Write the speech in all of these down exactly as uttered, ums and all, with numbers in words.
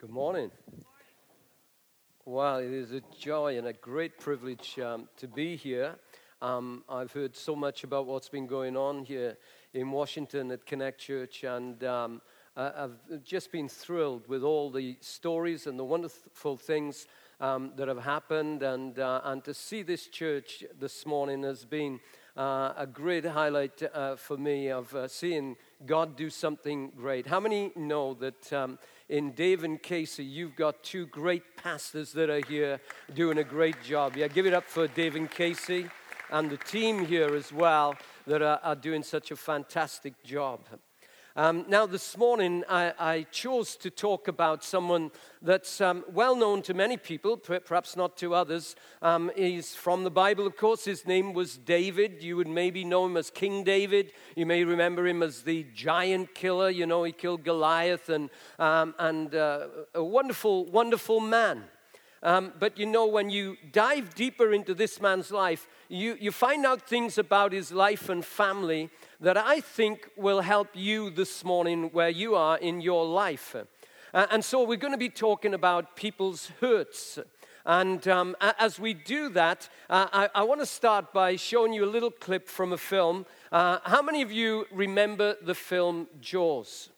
Good morning. Well, it is a joy and a great privilege um, to be here. Um, I've heard so much about what's been going on here in Washington at Connect Church, and um, I've just been thrilled with all the stories and the wonderful things um, that have happened, and uh, and to see this church this morning has been uh, a great highlight uh, for me of uh, seeing God do something great. How many know that um, in Dave and Casey, you've got two great pastors that are here doing a great job? Yeah, give it up for Dave and Casey and the team here as well that are, are doing such a fantastic job. Um, now, this morning, I, I chose to talk about someone that's um, well-known to many people, perhaps not to others. Um, he's from the Bible, of course. His name was David. You would maybe know him as King David. You may remember him as the giant killer. You know, he killed Goliath, and, um, and uh, a wonderful, wonderful man. Um, but, you know, when you dive deeper into this man's life, you, you find out things about his life and family that I think will help you this morning where you are in your life. Uh, and so we're going to be talking about people's hurts. And um, as we do that, uh, I, I want to start by showing you a little clip from a film. Uh, how many of you remember the film Jaws?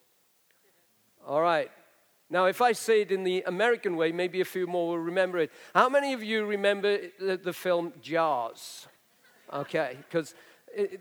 All right. Now, if I say it in the American way, maybe a few more will remember it. How many of you remember the, the film Jaws? Okay, because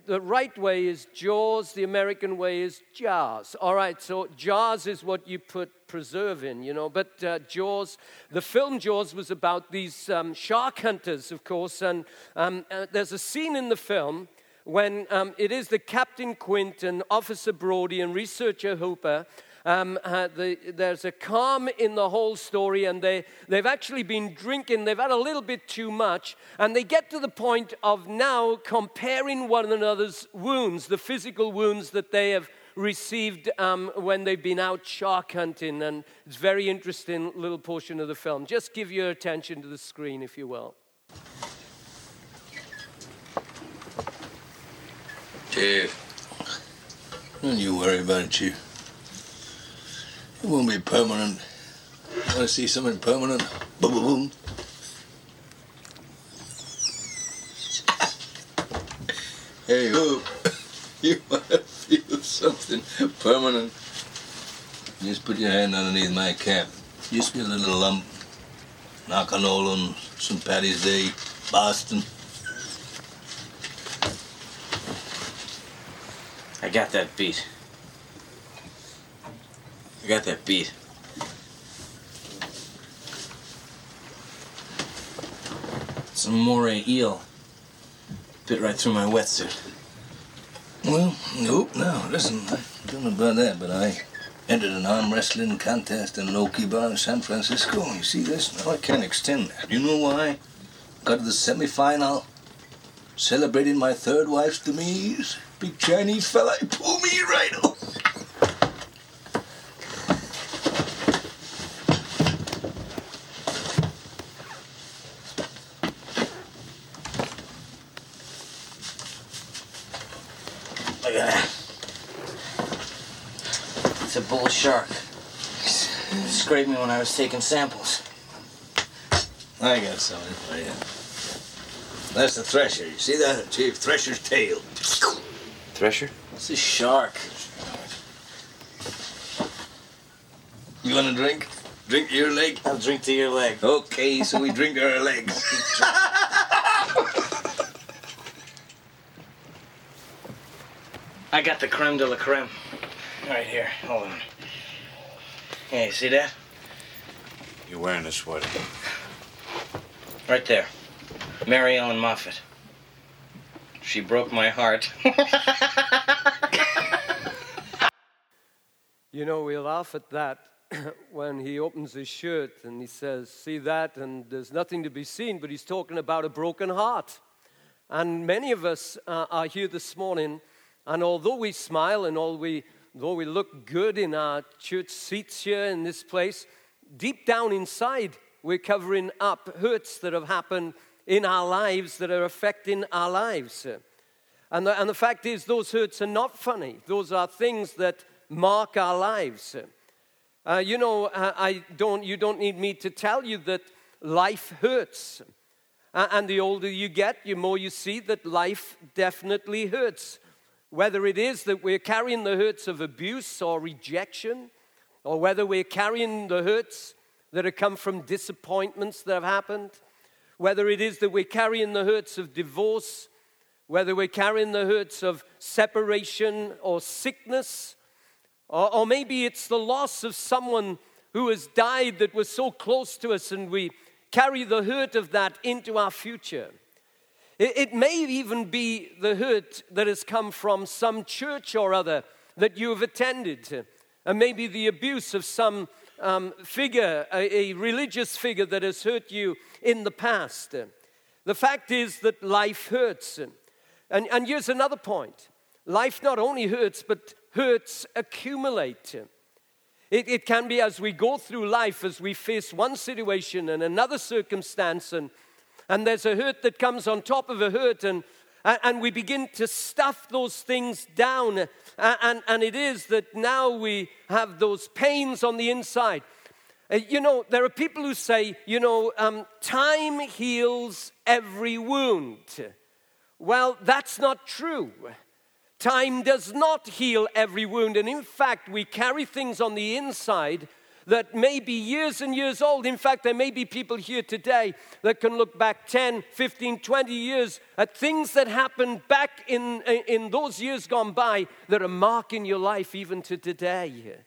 the right way is Jaws, the American way is Jars. All right, so Jars is what you put preserve in, you know. But uh, Jaws, the film Jaws was about these um, shark hunters, of course. And um, uh, there's a scene in the film when um, it is the Captain Quint and Officer Brody and Researcher Hooper. Um, uh, the, there's a calm in the whole story, and they, they've actually been drinking. They've had a little bit too much, and they get to the point of now comparing one another's wounds, the physical wounds that they have received um, when they've been out shark hunting, and it's a very interesting little portion of the film. Just give your attention to the screen, if you will. Dave, don't you worry about it, you. It won't be permanent. You want to see something permanent? Boom, boom, boom. Hey, you, you want to feel something permanent? Just put your hand underneath my cap. Just be a little lump. Knock on all on Saint Paddy's Day, Boston. I got that beat. I got that beat. It's a moray eel. Bit right through my wetsuit. Well, nope, no, listen, I don't know about that, but I entered an arm wrestling contest in Loki Bar in San Francisco. You see this? Now I can't extend that. You know why? Got to the semi-final, celebrating my third wife's demise. Big Chinese fella, he pulled me right off. Shark. It scraped me when I was taking samples. I got something for you. That's the thresher. You see that, Chief? Thresher's tail. Thresher? That's a shark. You want a drink? Drink to your leg? I'll drink to your leg. Okay, so we drink to our legs. I got the creme de la creme. Right here. Hold on. Hey, see that? You're wearing a sweater. Right there. Mary Ellen Moffat. She broke my heart. You know, we laugh at that when he opens his shirt and he says, see that? And there's nothing to be seen, but he's talking about a broken heart. And many of us uh, are here this morning, and although we smile and all we... Though we look good in our church seats here in this place, deep down inside, we're covering up hurts that have happened in our lives that are affecting our lives. And the, and the fact is, those hurts are not funny. Those are things that mark our lives. Uh, you know, I don't. You don't need me to tell you that life hurts. Uh, and the older you get, the more you see that life definitely hurts. Whether it is that we're carrying the hurts of abuse or rejection, or whether we're carrying the hurts that have come from disappointments that have happened, whether it is that we're carrying the hurts of divorce, whether we're carrying the hurts of separation or sickness, or, or maybe it's the loss of someone who has died that was so close to us, and we carry the hurt of that into our future. It, it may even be the hurt that has come from some church or other that you have attended, and maybe the abuse of some um, figure, a, a religious figure that has hurt you in the past. The fact is that life hurts. And, and here's another point. Life not only hurts, but hurts accumulate. It, it can be as we go through life, as we face one situation and another circumstance, and, and there's a hurt that comes on top of a hurt, and, and we begin to stuff those things down, and, and, and it is that now we have those pains on the inside. You know, there are people who say, you know, um, time heals every wound. Well, that's not true. Time does not heal every wound. And in fact, we carry things on the inside that may be years and years old. In fact, there may be people here today that can look back ten, fifteen, twenty years at things that happened back in, in those years gone by that are marking your life even to today.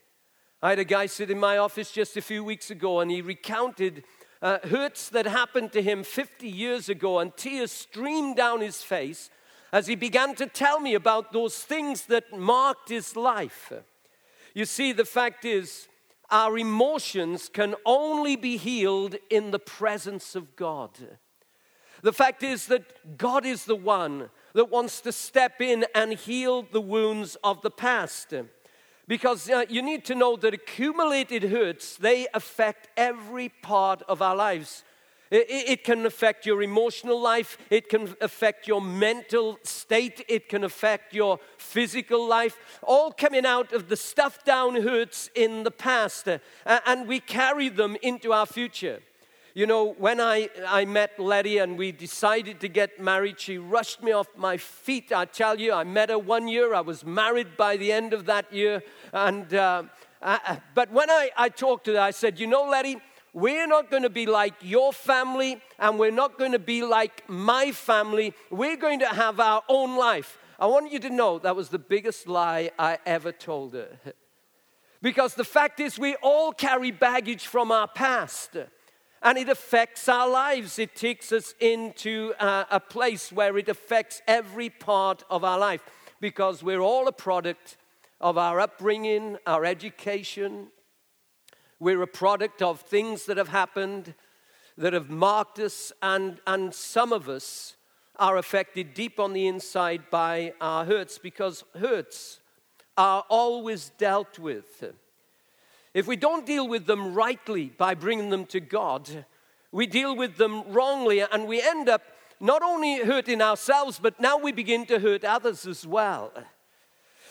I had a guy sit in my office just a few weeks ago, and he recounted uh, hurts that happened to him fifty years ago, and tears streamed down his face as he began to tell me about those things that marked his life. You see, the fact is, our emotions can only be healed in the presence of God. The fact is that God is the one that wants to step in and heal the wounds of the past. Because uh, you need to know that accumulated hurts, they affect every part of our lives. It can affect your emotional life. It can affect your mental state. It can affect your physical life. All coming out of the stuffed down hurts in the past. And we carry them into our future. You know, when I, I met Letty and we decided to get married, she rushed me off my feet. I tell you, I met her one year. I was married by the end of that year. And uh, I, But when I, I talked to her, I said, you know, Letty, we're not going to be like your family, and we're not going to be like my family. We're going to have our own life. I want you to know that was the biggest lie I ever told her. Because the fact is, we all carry baggage from our past, and it affects our lives. It takes us into uh, a place where it affects every part of our life, because we're all a product of our upbringing, our education. We're a product of things that have happened, that have marked us, and, and some of us are affected deep on the inside by our hurts, because hurts are always dealt with. If we don't deal with them rightly by bringing them to God, we deal with them wrongly, and we end up not only hurting ourselves, but now we begin to hurt others as well.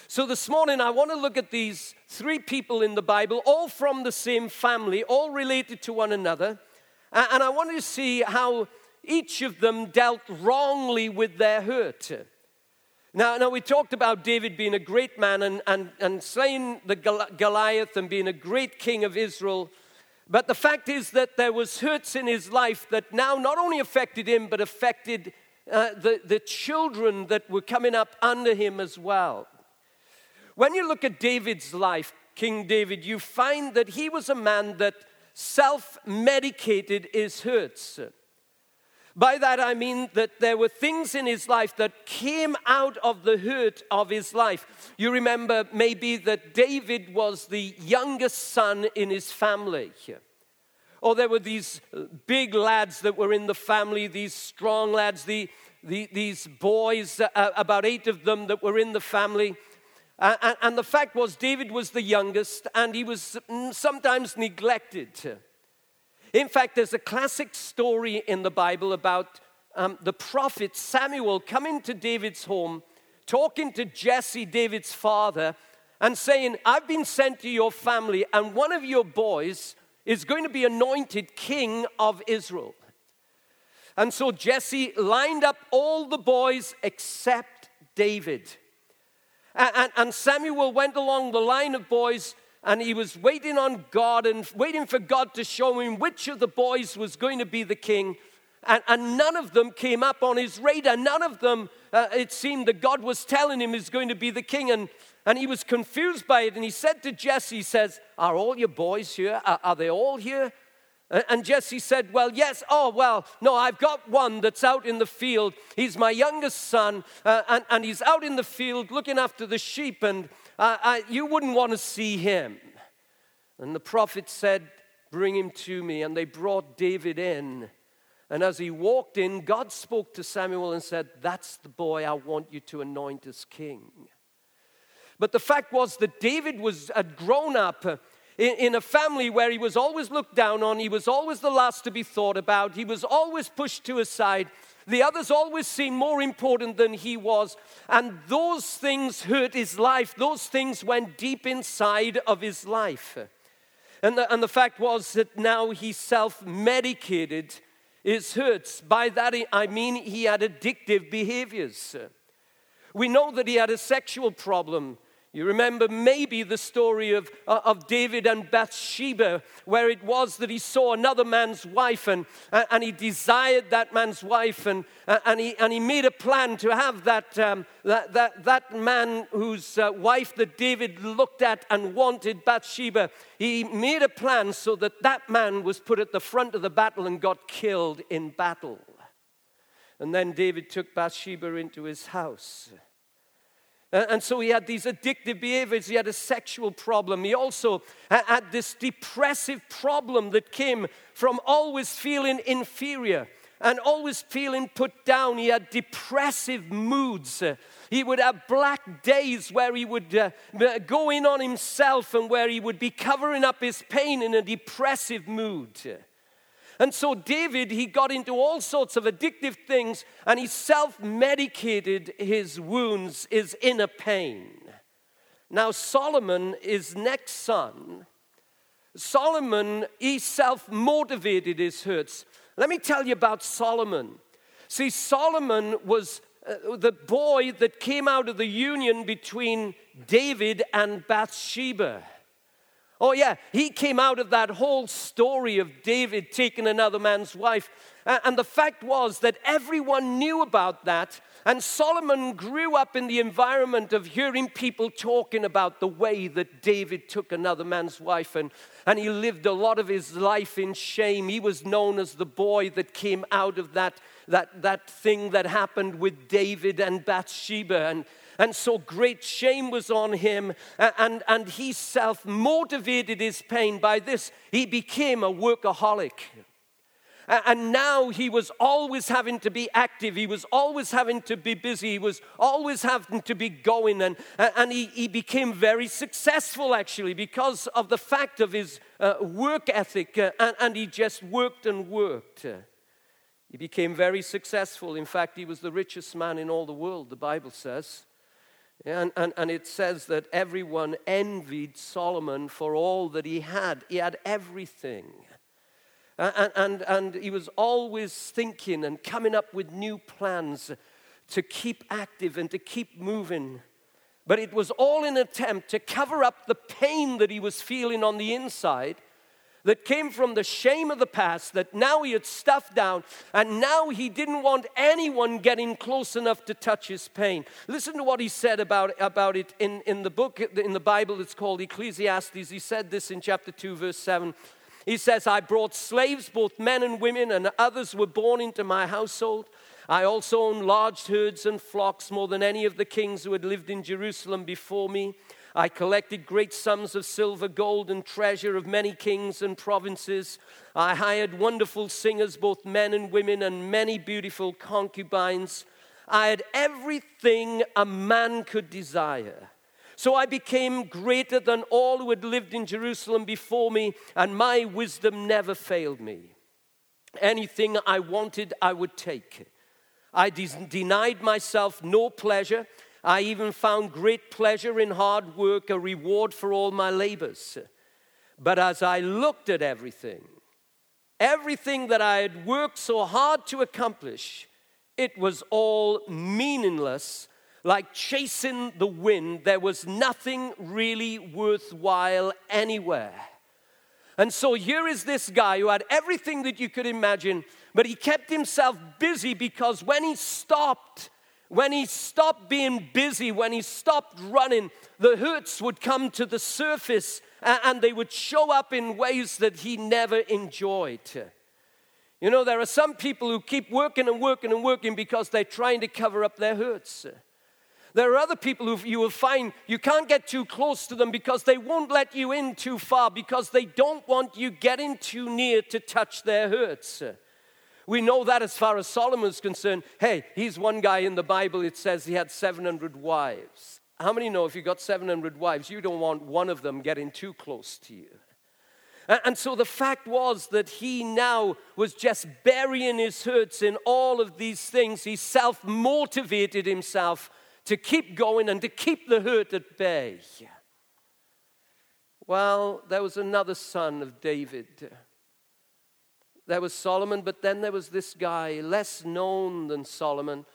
So this morning, I want to look at these three people in the Bible, all from the same family, all related to one another. And I want to see how each of them dealt wrongly with their hurt. Now, now we talked about David being a great man and, and, and slaying the Goliath and being a great king of Israel. But the fact is that there was hurts in his life that now not only affected him, but affected uh, the, the children that were coming up under him as well. When you look at David's life, King David, you find that he was a man that self-medicated his hurts. By that I mean that there were things in his life that came out of the hurt of his life. You remember maybe that David was the youngest son in his family. Or there were these big lads that were in the family, these strong lads, the, the, these boys, uh, about eight of them that were in the family. Uh, and the fact was, David was the youngest, and he was sometimes neglected. In fact, there's a classic story in the Bible about um, the prophet Samuel coming to David's home, talking to Jesse, David's father, and saying, I've been sent to your family, and one of your boys is going to be anointed king of Israel. And so Jesse lined up all the boys except David. And, and, and Samuel went along the line of boys, and he was waiting on God and waiting for God to show him which of the boys was going to be the king. And, and none of them came up on his radar. None of them, uh, it seemed that God was telling him is going to be the king. And, and he was confused by it. And he said to Jesse, he says, are all your boys here? Are, are they all here? And Jesse said, well, yes, oh, well, no, I've got one that's out in the field. He's my youngest son, uh, and, and he's out in the field looking after the sheep, and uh, I, you wouldn't want to see him. And the prophet said, bring him to me. And they brought David in. And as he walked in, God spoke to Samuel and said, that's the boy I want you to anoint as king. But the fact was that David was a grown-up, uh, in a family where he was always looked down on, he was always the last to be thought about, he was always pushed to aside, the others always seemed more important than he was, and those things hurt his life, those things went deep inside of his life. And the, and the fact was that now he self-medicated his hurts. By that I mean he had addictive behaviors. We know that he had a sexual problem. You remember maybe the story of, of David and Bathsheba, where it was that he saw another man's wife and, and he desired that man's wife, and, and, he, and he made a plan to have that, um, that, that, that man whose wife that David looked at and wanted, Bathsheba. He made a plan so that that man was put at the front of the battle and got killed in battle. And then David took Bathsheba into his house. And so he had these addictive behaviors. He had a sexual problem. He also had this depressive problem that came from always feeling inferior and always feeling put down. He had depressive moods. He would have black days where he would uh, go in on himself and where he would be covering up his pain in a depressive mood. And so David, he got into all sorts of addictive things, and he self-medicated his wounds, his inner pain. Now Solomon, his next son, Solomon, he self-motivated his hurts. Let me tell you about Solomon. See, Solomon was uh, the boy that came out of the union between David and Bathsheba. Oh yeah, he came out of that whole story of David taking another man's wife. And the fact was that everyone knew about that. And Solomon grew up in the environment of hearing people talking about the way that David took another man's wife. And, and he lived a lot of his life in shame. He was known as the boy that came out of that, that, that thing that happened with David and Bathsheba. And And so great shame was on him, and, and he self-motivated his pain. By this, he became a workaholic. And now he was always having to be active. He was always having to be busy. He was always having to be going. And, and he, he became very successful, actually, because of the fact of his uh, work ethic. Uh, and, and he just worked and worked. He became very successful. In fact, he was the richest man in all the world, the Bible says. And, and, and it says that everyone envied Solomon for all that he had. He had everything. And, and, and he was always thinking and coming up with new plans to keep active and to keep moving. But it was all an attempt to cover up the pain that he was feeling on the inside that came from the shame of the past that now he had stuffed down, and now he didn't want anyone getting close enough to touch his pain. Listen to what he said about, about it in, in the book, in the Bible, it's called Ecclesiastes. He said this in chapter two, verse seven. He says, I brought slaves, both men and women, and others were born into my household. I also owned large herds and flocks, more than any of the kings who had lived in Jerusalem before me. I collected great sums of silver, gold, and treasure of many kings and provinces. I hired wonderful singers, both men and women, and many beautiful concubines. I had everything a man could desire. So I became greater than all who had lived in Jerusalem before me, and my wisdom never failed me. Anything I wanted, I would take. I de- denied myself no pleasure. I even found great pleasure in hard work, a reward for all my labors. But as I looked at everything, everything that I had worked so hard to accomplish, it was all meaningless, like chasing the wind. There was nothing really worthwhile anywhere. And so here is this guy who had everything that you could imagine, but he kept himself busy because when he stopped, when he stopped being busy, when he stopped running, the hurts would come to the surface and they would show up in ways that he never enjoyed. You know, there are some people who keep working and working and working because they're trying to cover up their hurts. There are other people who you will find you can't get too close to them because they won't let you in too far because they don't want you getting too near to touch their hurts. We know that as far as Solomon is concerned. Hey, he's one guy in the Bible, it says he had seven hundred wives. How many know if you got seven hundred wives, you don't want one of them getting too close to you? And so the fact was that he now was just burying his hurts in all of these things. He self-motivated himself to keep going and to keep the hurt at bay. Well, there was another son of David. There was Solomon, but then there was this guy, less known than Solomon,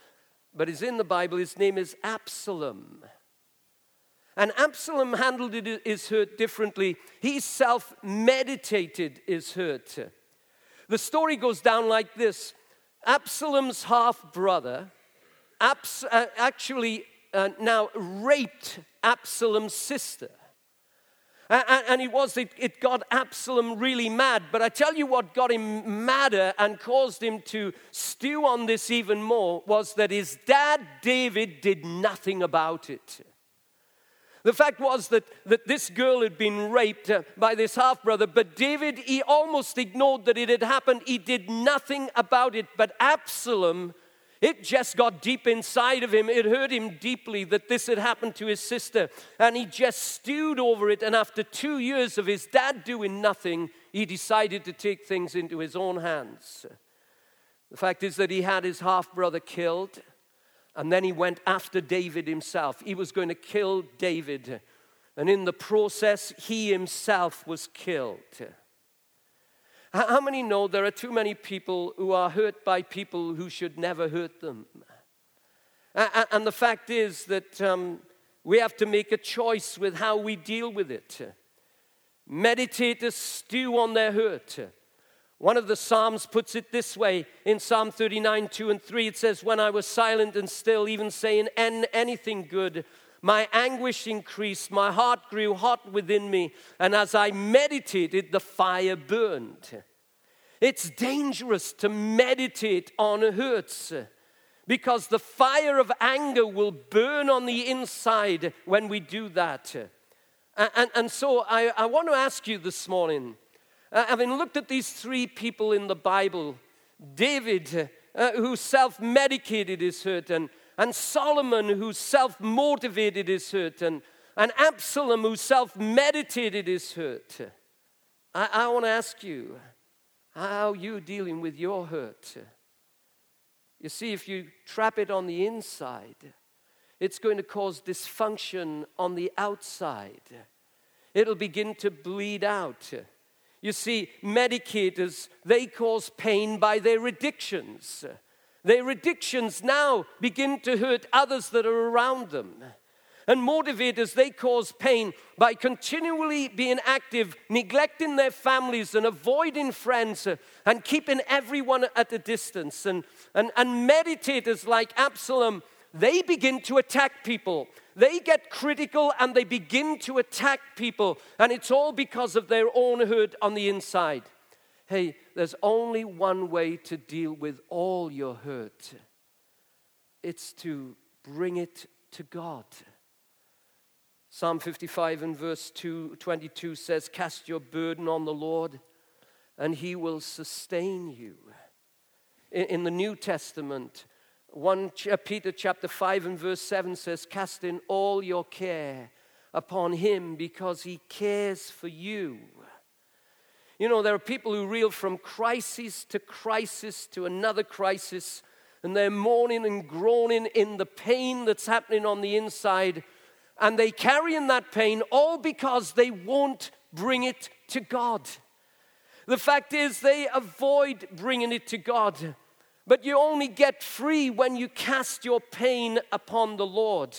but is in the Bible. His name is Absalom. And Absalom handled his hurt differently. He self-meditated his hurt. The story goes down like this. Absalom's half-brother, Abs- uh, actually uh, now raped Absalom's sister. And, and it was, it, it got Absalom really mad. But I tell you what got him madder and caused him to stew on this even more was that his dad, David, did nothing about it. The fact was that, that this girl had been raped by this half-brother, but David, he almost ignored that it had happened. He did nothing about it, but Absalom, it just got deep inside of him. It hurt him deeply that this had happened to his sister. And he just stewed over it. And after two years of his dad doing nothing, he decided to take things into his own hands. The fact is that he had his half-brother killed. And then he went after David himself. He was going to kill David. And in the process, he himself was killed. How many know there are too many people who are hurt by people who should never hurt them? And the fact is that um, we have to make a choice with how we deal with it. Meditators stew on their hurt. One of the Psalms puts it this way in Psalm thirty-nine, two and three. It says, when I was silent and still, even saying An- anything good, my anguish increased, my heart grew hot within me, and as I meditated, the fire burned. It's dangerous to meditate on hurts because the fire of anger will burn on the inside when we do that. And, and, and so I, I want to ask you this morning, uh, having looked at these three people in the Bible, David, uh, who self-medicated his hurt, and And Solomon, who self-motivated his hurt, and, and Absalom, who self-meditated his hurt. I, I want to ask you, how are you dealing with your hurt? You see, if you trap it on the inside, it's going to cause dysfunction on the outside. It'll begin to bleed out. You see, medicators, they cause pain by their addictions. Their addictions now begin to hurt others that are around them. And motivators, they cause pain by continually being active, neglecting their families and avoiding friends and keeping everyone at a distance. And, and, and meditators like Absalom, they begin to attack people. They get critical and they begin to attack people. And it's all because of their own hurt on the inside. Hey, there's only one way to deal with all your hurt. It's to bring it to God. Psalm fifty-five and verse two twenty-two says, cast your burden on the Lord, and he will sustain you. In the New Testament, First Peter chapter five and verse seven says, cast in all your care upon him because he cares for you. You know, there are people who reel from crisis to crisis to another crisis, and they're mourning and groaning in the pain that's happening on the inside, and they carry in that pain all because they won't bring it to God. The fact is, they avoid bringing it to God. But you only get free when you cast your pain upon the Lord.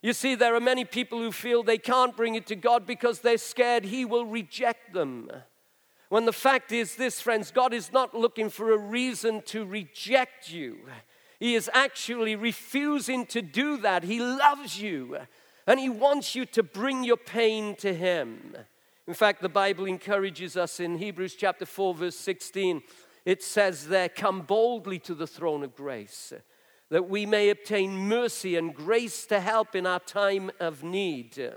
You see, there are many people who feel they can't bring it to God because they're scared He will reject them. When the fact is this, friends, God is not looking for a reason to reject you. He is actually refusing to do that. He loves you, and He wants you to bring your pain to Him. In fact, the Bible encourages us in Hebrews chapter four, verse sixteen. It says there, "Come boldly to the throne of grace, that we may obtain mercy and grace to help in our time of need."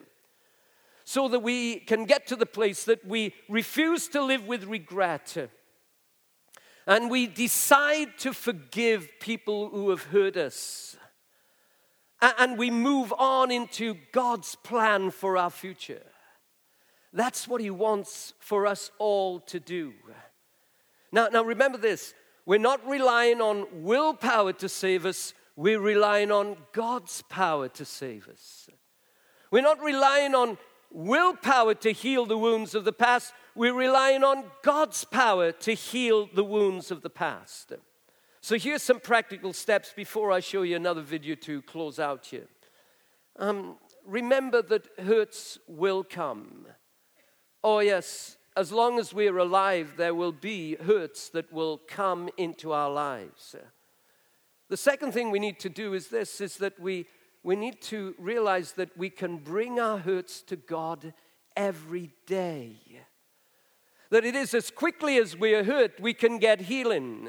So that we can get to the place that we refuse to live with regret, and we decide to forgive people who have hurt us, and we move on into God's plan for our future. That's what He wants for us all to do. Now, now remember this, we're not relying on willpower to save us, we're relying on God's power to save us. We're not relying on willpower to heal the wounds of the past, we're relying on God's power to heal the wounds of the past. So here's some practical steps before I show you another video to close out here. Um, remember that hurts will come. Oh yes, as long as we're alive, there will be hurts that will come into our lives. The second thing we need to do is this, is that we, we need to realize that we can bring our hurts to God every day. That it is as quickly as we are hurt, we can get healing.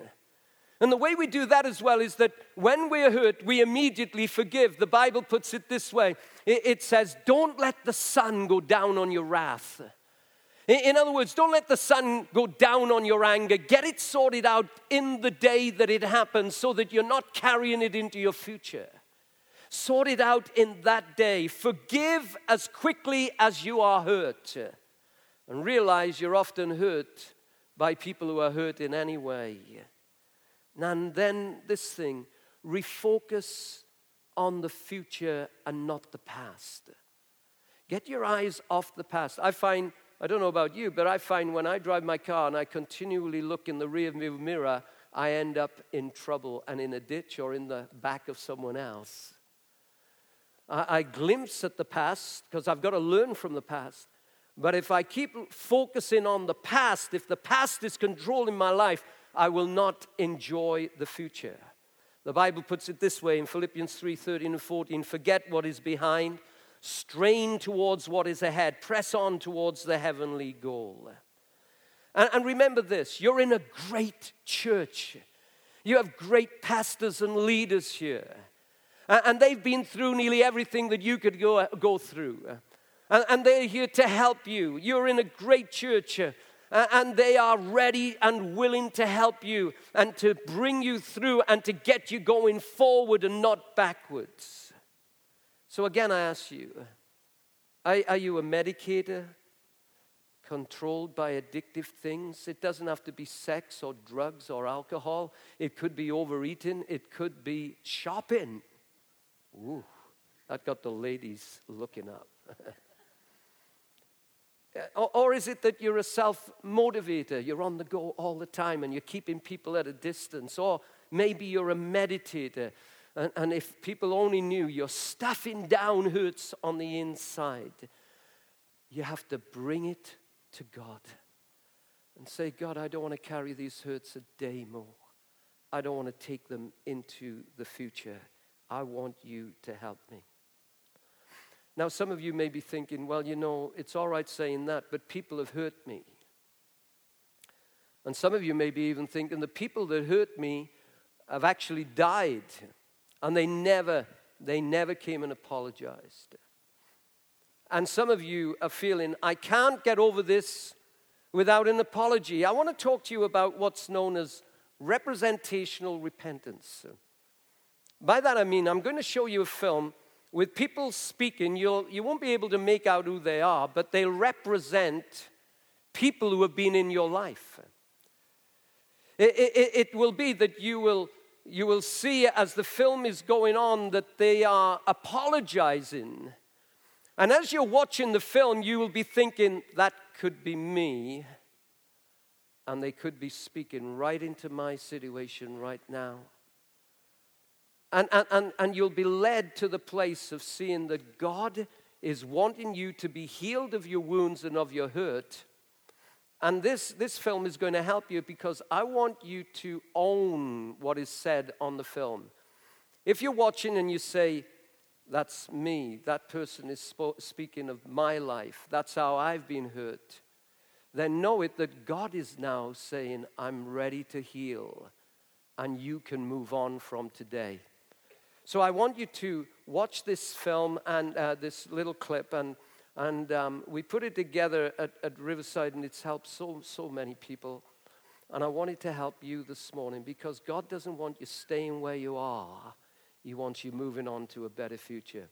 And the way we do that as well is that when we're hurt, we immediately forgive. The Bible puts it this way. It, it says, "Don't let the sun go down on your wrath." In other words, don't let the sun go down on your anger. Get it sorted out in the day that it happens so that you're not carrying it into your future. Sort it out in that day. Forgive as quickly as you are hurt. And realize you're often hurt by people who are hurt in any way. And then this thing, refocus on the future and not the past. Get your eyes off the past. I find... I don't know about you, but I find when I drive my car and I continually look in the rear view mirror, I end up in trouble and in a ditch or in the back of someone else. I, I glimpse at the past because I've got to learn from the past. But if I keep focusing on the past, if the past is controlling my life, I will not enjoy the future. The Bible puts it this way in Philippians three, thirteen and fourteen, "Forget what is behind. Strain towards what is ahead. Press on towards the heavenly goal." And, and remember this, you're in a great church. You have great pastors and leaders here. And, and they've been through nearly everything that you could go, go through. And, and they're here to help you. You're in a great church. Uh, and they are ready and willing to help you and to bring you through and to get you going forward and not backwards. So again, I ask you, are, are you a medicator controlled by addictive things? It doesn't have to be sex or drugs or alcohol. It could be overeating. It could be shopping. Ooh, that got the ladies looking up. or, or is it that you're a self-motivator? You're on the go all the time and you're keeping people at a distance. Or maybe you're a meditator. And, and if people only knew, you're stuffing down hurts on the inside. You have to bring it to God and say, "God, I don't want to carry these hurts a day more. I don't want to take them into the future. I want you to help me." Now, some of you may be thinking, "Well, you know, it's all right saying that, but people have hurt me." And some of you may be even thinking, "The people that hurt me have actually died. And they never, they never came and apologized." And some of you are feeling, "I can't get over this without an apology." I want to talk to you about what's known as representational repentance. By that I mean, I'm going to show you a film with people speaking. You'll, you won't be able to make out who they are, but they'll represent people who have been in your life. It, it, it will be that you will you will see as the film is going on that they are apologizing. And as you're watching the film, you will be thinking, that could be me. And they could be speaking right into my situation right now. And, and, and, and you'll be led to the place of seeing that God is wanting you to be healed of your wounds and of your hurt. And this, this film is going to help you, because I want you to own what is said on the film. If you're watching and you say, that's me, that person is sp- speaking of my life, that's how I've been hurt, then know it that God is now saying, I'm ready to heal, and you can move on from today. So I want you to watch this film and uh, this little clip, and And um, we put it together at, at Riverside, and it's helped so, so many people. And I wanted to help you this morning, because God doesn't want you staying where you are. He wants you moving on to a better future.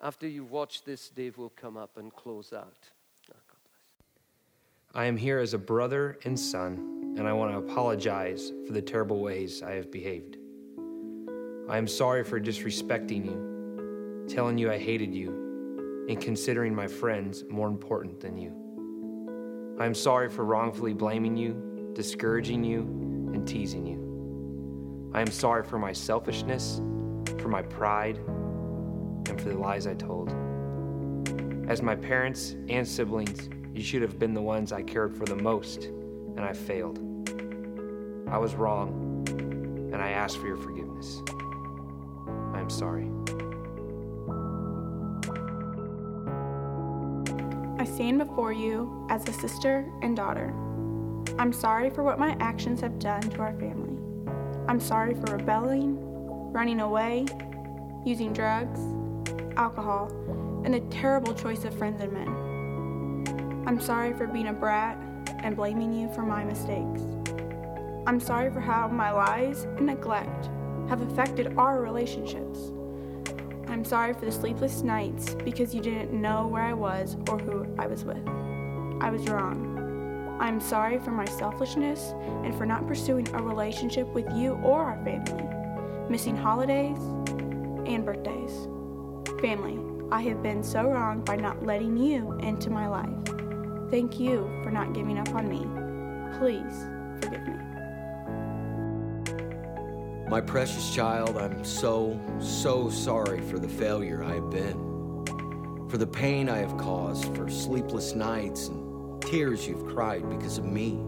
After you've watched this, Dave will come up and close out. Oh, God bless. I am here as a brother and son, and I want to apologize for the terrible ways I have behaved. I am sorry for disrespecting you, telling you I hated you, and considering my friends more important than you. I am sorry for wrongfully blaming you, discouraging you, and teasing you. I am sorry for my selfishness, for my pride, and for the lies I told. As my parents and siblings, you should have been the ones I cared for the most, and I failed. I was wrong, and I ask for your forgiveness. I am sorry. I stand before you as a sister and daughter. I'm sorry for what my actions have done to our family. I'm sorry for rebelling, running away, using drugs, alcohol, and a terrible choice of friends and men. I'm sorry for being a brat and blaming you for my mistakes. I'm sorry for how my lies and neglect have affected our relationships. I'm sorry for the sleepless nights because you didn't know where I was or who I was with. I was wrong. I'm sorry for my selfishness and for not pursuing a relationship with you or our family, missing holidays and birthdays. Family, I have been so wrong by not letting you into my life. Thank you for not giving up on me. Please forgive me. My precious child, I'm so, so sorry for the failure I have been, for the pain I have caused, for sleepless nights and tears you've cried because of me.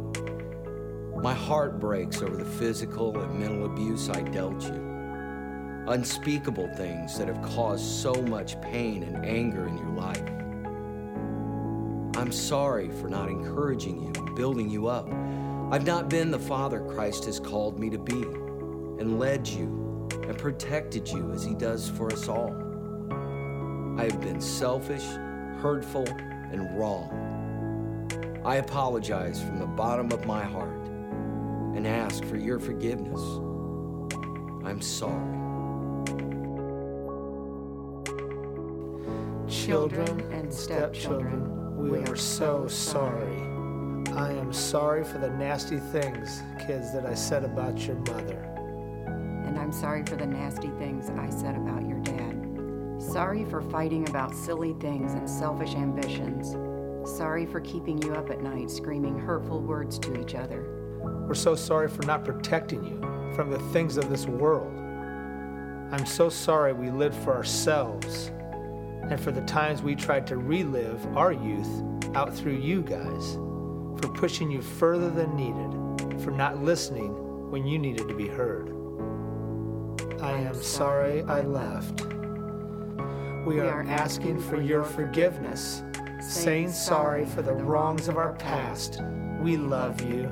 My heart breaks over the physical and mental abuse I dealt you, unspeakable things that have caused so much pain and anger in your life. I'm sorry for not encouraging you and building you up. I've not been the father Christ has called me to be, and led you and protected you as he does for us all. I have been selfish, hurtful, and wrong. I apologize from the bottom of my heart and ask for your forgiveness. I'm sorry. Children and stepchildren, we are so sorry. I am sorry for the nasty things, kids, that I said about your mother. And I'm sorry for the nasty things I said about your dad. Sorry for fighting about silly things and selfish ambitions. Sorry for keeping you up at night screaming hurtful words to each other. We're so sorry for not protecting you from the things of this world. I'm so sorry we lived for ourselves and for the times we tried to relive our youth out through you guys, for pushing you further than needed, for not listening when you needed to be heard. I am sorry I left. We are asking for your forgiveness, saying sorry for the wrongs of our past. We love you.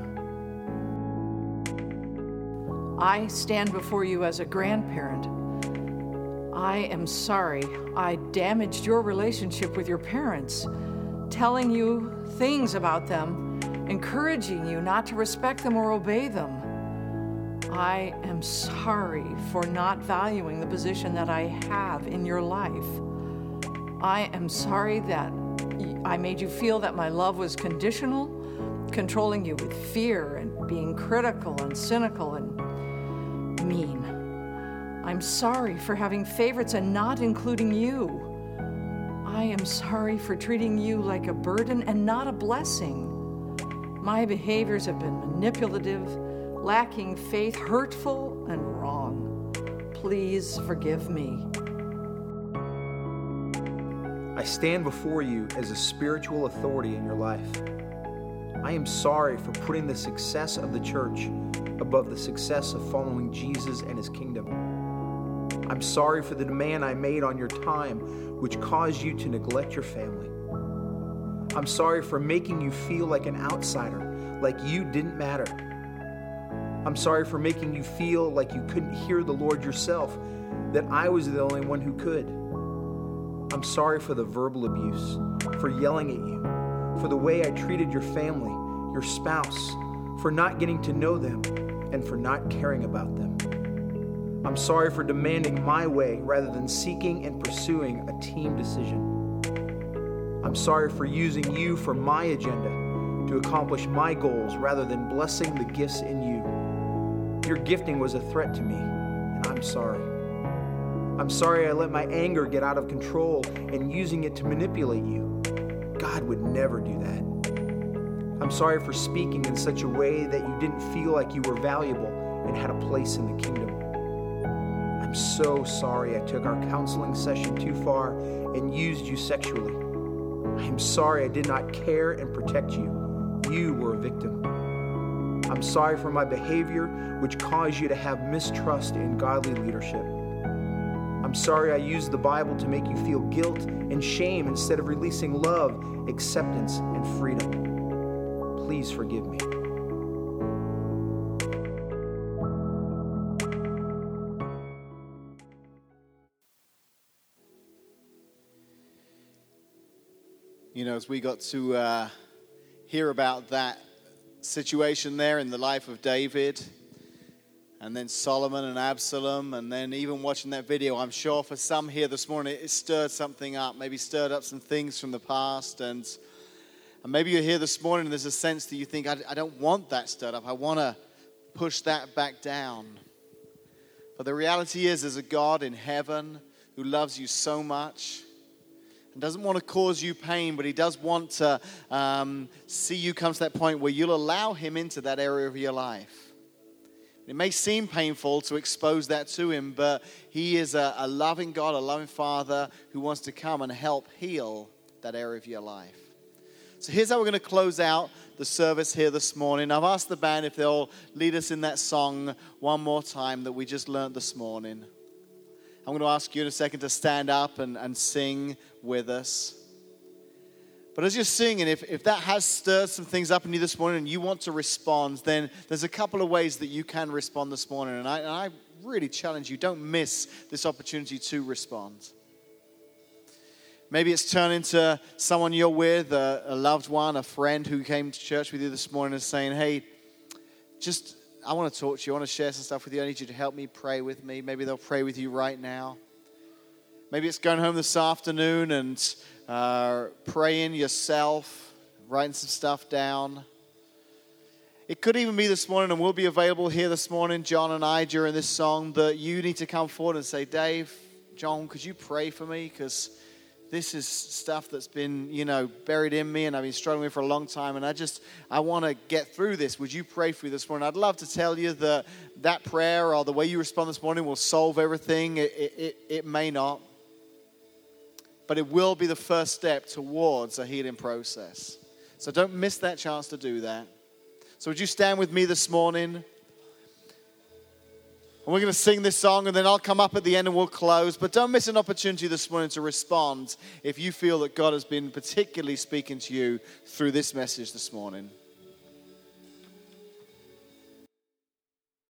I stand before you as a grandparent. I am sorry I damaged your relationship with your parents, telling you things about them, encouraging you not to respect them or obey them. I am sorry for not valuing the position that I have in your life. I am sorry that I made you feel that my love was conditional, controlling you with fear and being critical and cynical and mean. I'm sorry for having favorites and not including you. I am sorry for treating you like a burden and not a blessing. My behaviors have been manipulative, lacking faith, hurtful, and wrong. Please forgive me. I stand before you as a spiritual authority in your life. I am sorry for putting the success of the church above the success of following Jesus and his kingdom. I'm sorry for the demand I made on your time, which caused you to neglect your family. I'm sorry for making you feel like an outsider, like you didn't matter. I'm sorry for making you feel like you couldn't hear the Lord yourself, that I was the only one who could. I'm sorry for the verbal abuse, for yelling at you, for the way I treated your family, your spouse, for not getting to know them, and for not caring about them. I'm sorry for demanding my way rather than seeking and pursuing a team decision. I'm sorry for using you for my agenda to accomplish my goals rather than blessing the gifts in you. Your gifting was a threat to me, and I'm sorry. I'm sorry I let my anger get out of control and using it to manipulate you. God would never do that. I'm sorry for speaking in such a way that you didn't feel like you were valuable and had a place in the kingdom. I'm so sorry I took our counseling session too far and used you sexually. I am sorry I did not care and protect you. You were a victim. I'm sorry for my behavior, which caused you to have mistrust in godly leadership. I'm sorry I used the Bible to make you feel guilt and shame instead of releasing love, acceptance, and freedom. Please forgive me. You know, as we got to uh, hear about that situation there in the life of David, and then Solomon and Absalom, and then even watching that video, I'm sure for some here this morning, it stirred something up, maybe stirred up some things from the past, and, and maybe you're here this morning and there's a sense that you think, I, I don't want that stirred up, I want to push that back down. But the reality is, there's a God in heaven who loves you so much, doesn't want to cause you pain, but he does want to um, see you come to that point where you'll allow him into that area of your life. It may seem painful to expose that to him, but he is a, a loving God, a loving Father who wants to come and help heal that area of your life. So here's how we're going to close out the service here this morning. I've asked the band if they'll lead us in that song one more time that we just learned this morning. I'm going to ask you in a second to stand up and, and sing with us. But as you're singing, if, if that has stirred some things up in you this morning and you want to respond, then there's a couple of ways that you can respond this morning. And I, and I really challenge you, don't miss this opportunity to respond. Maybe it's turning to someone you're with, a, a loved one, a friend who came to church with you this morning and saying, hey, just... I want to talk to you. I want to share some stuff with you. I need you to help me pray with me. Maybe they'll pray with you right now. Maybe it's going home this afternoon and uh, praying yourself, writing some stuff down. It could even be this morning, and we'll be available here this morning, John and I, during this song, that you need to come forward and say, Dave, John, could you pray for me? Because this is stuff that's been, you know, buried in me and I've been struggling with for a long time. And I just, I want to get through this. Would you pray for me this morning? I'd love to tell you that that prayer or the way you respond this morning will solve everything. It, it, it may not. But it will be the first step towards a healing process. So don't miss that chance to do that. So would you stand with me this morning? And we're going to sing this song, and then I'll come up at the end and we'll close. But don't miss an opportunity this morning to respond if you feel that God has been particularly speaking to you through this message this morning.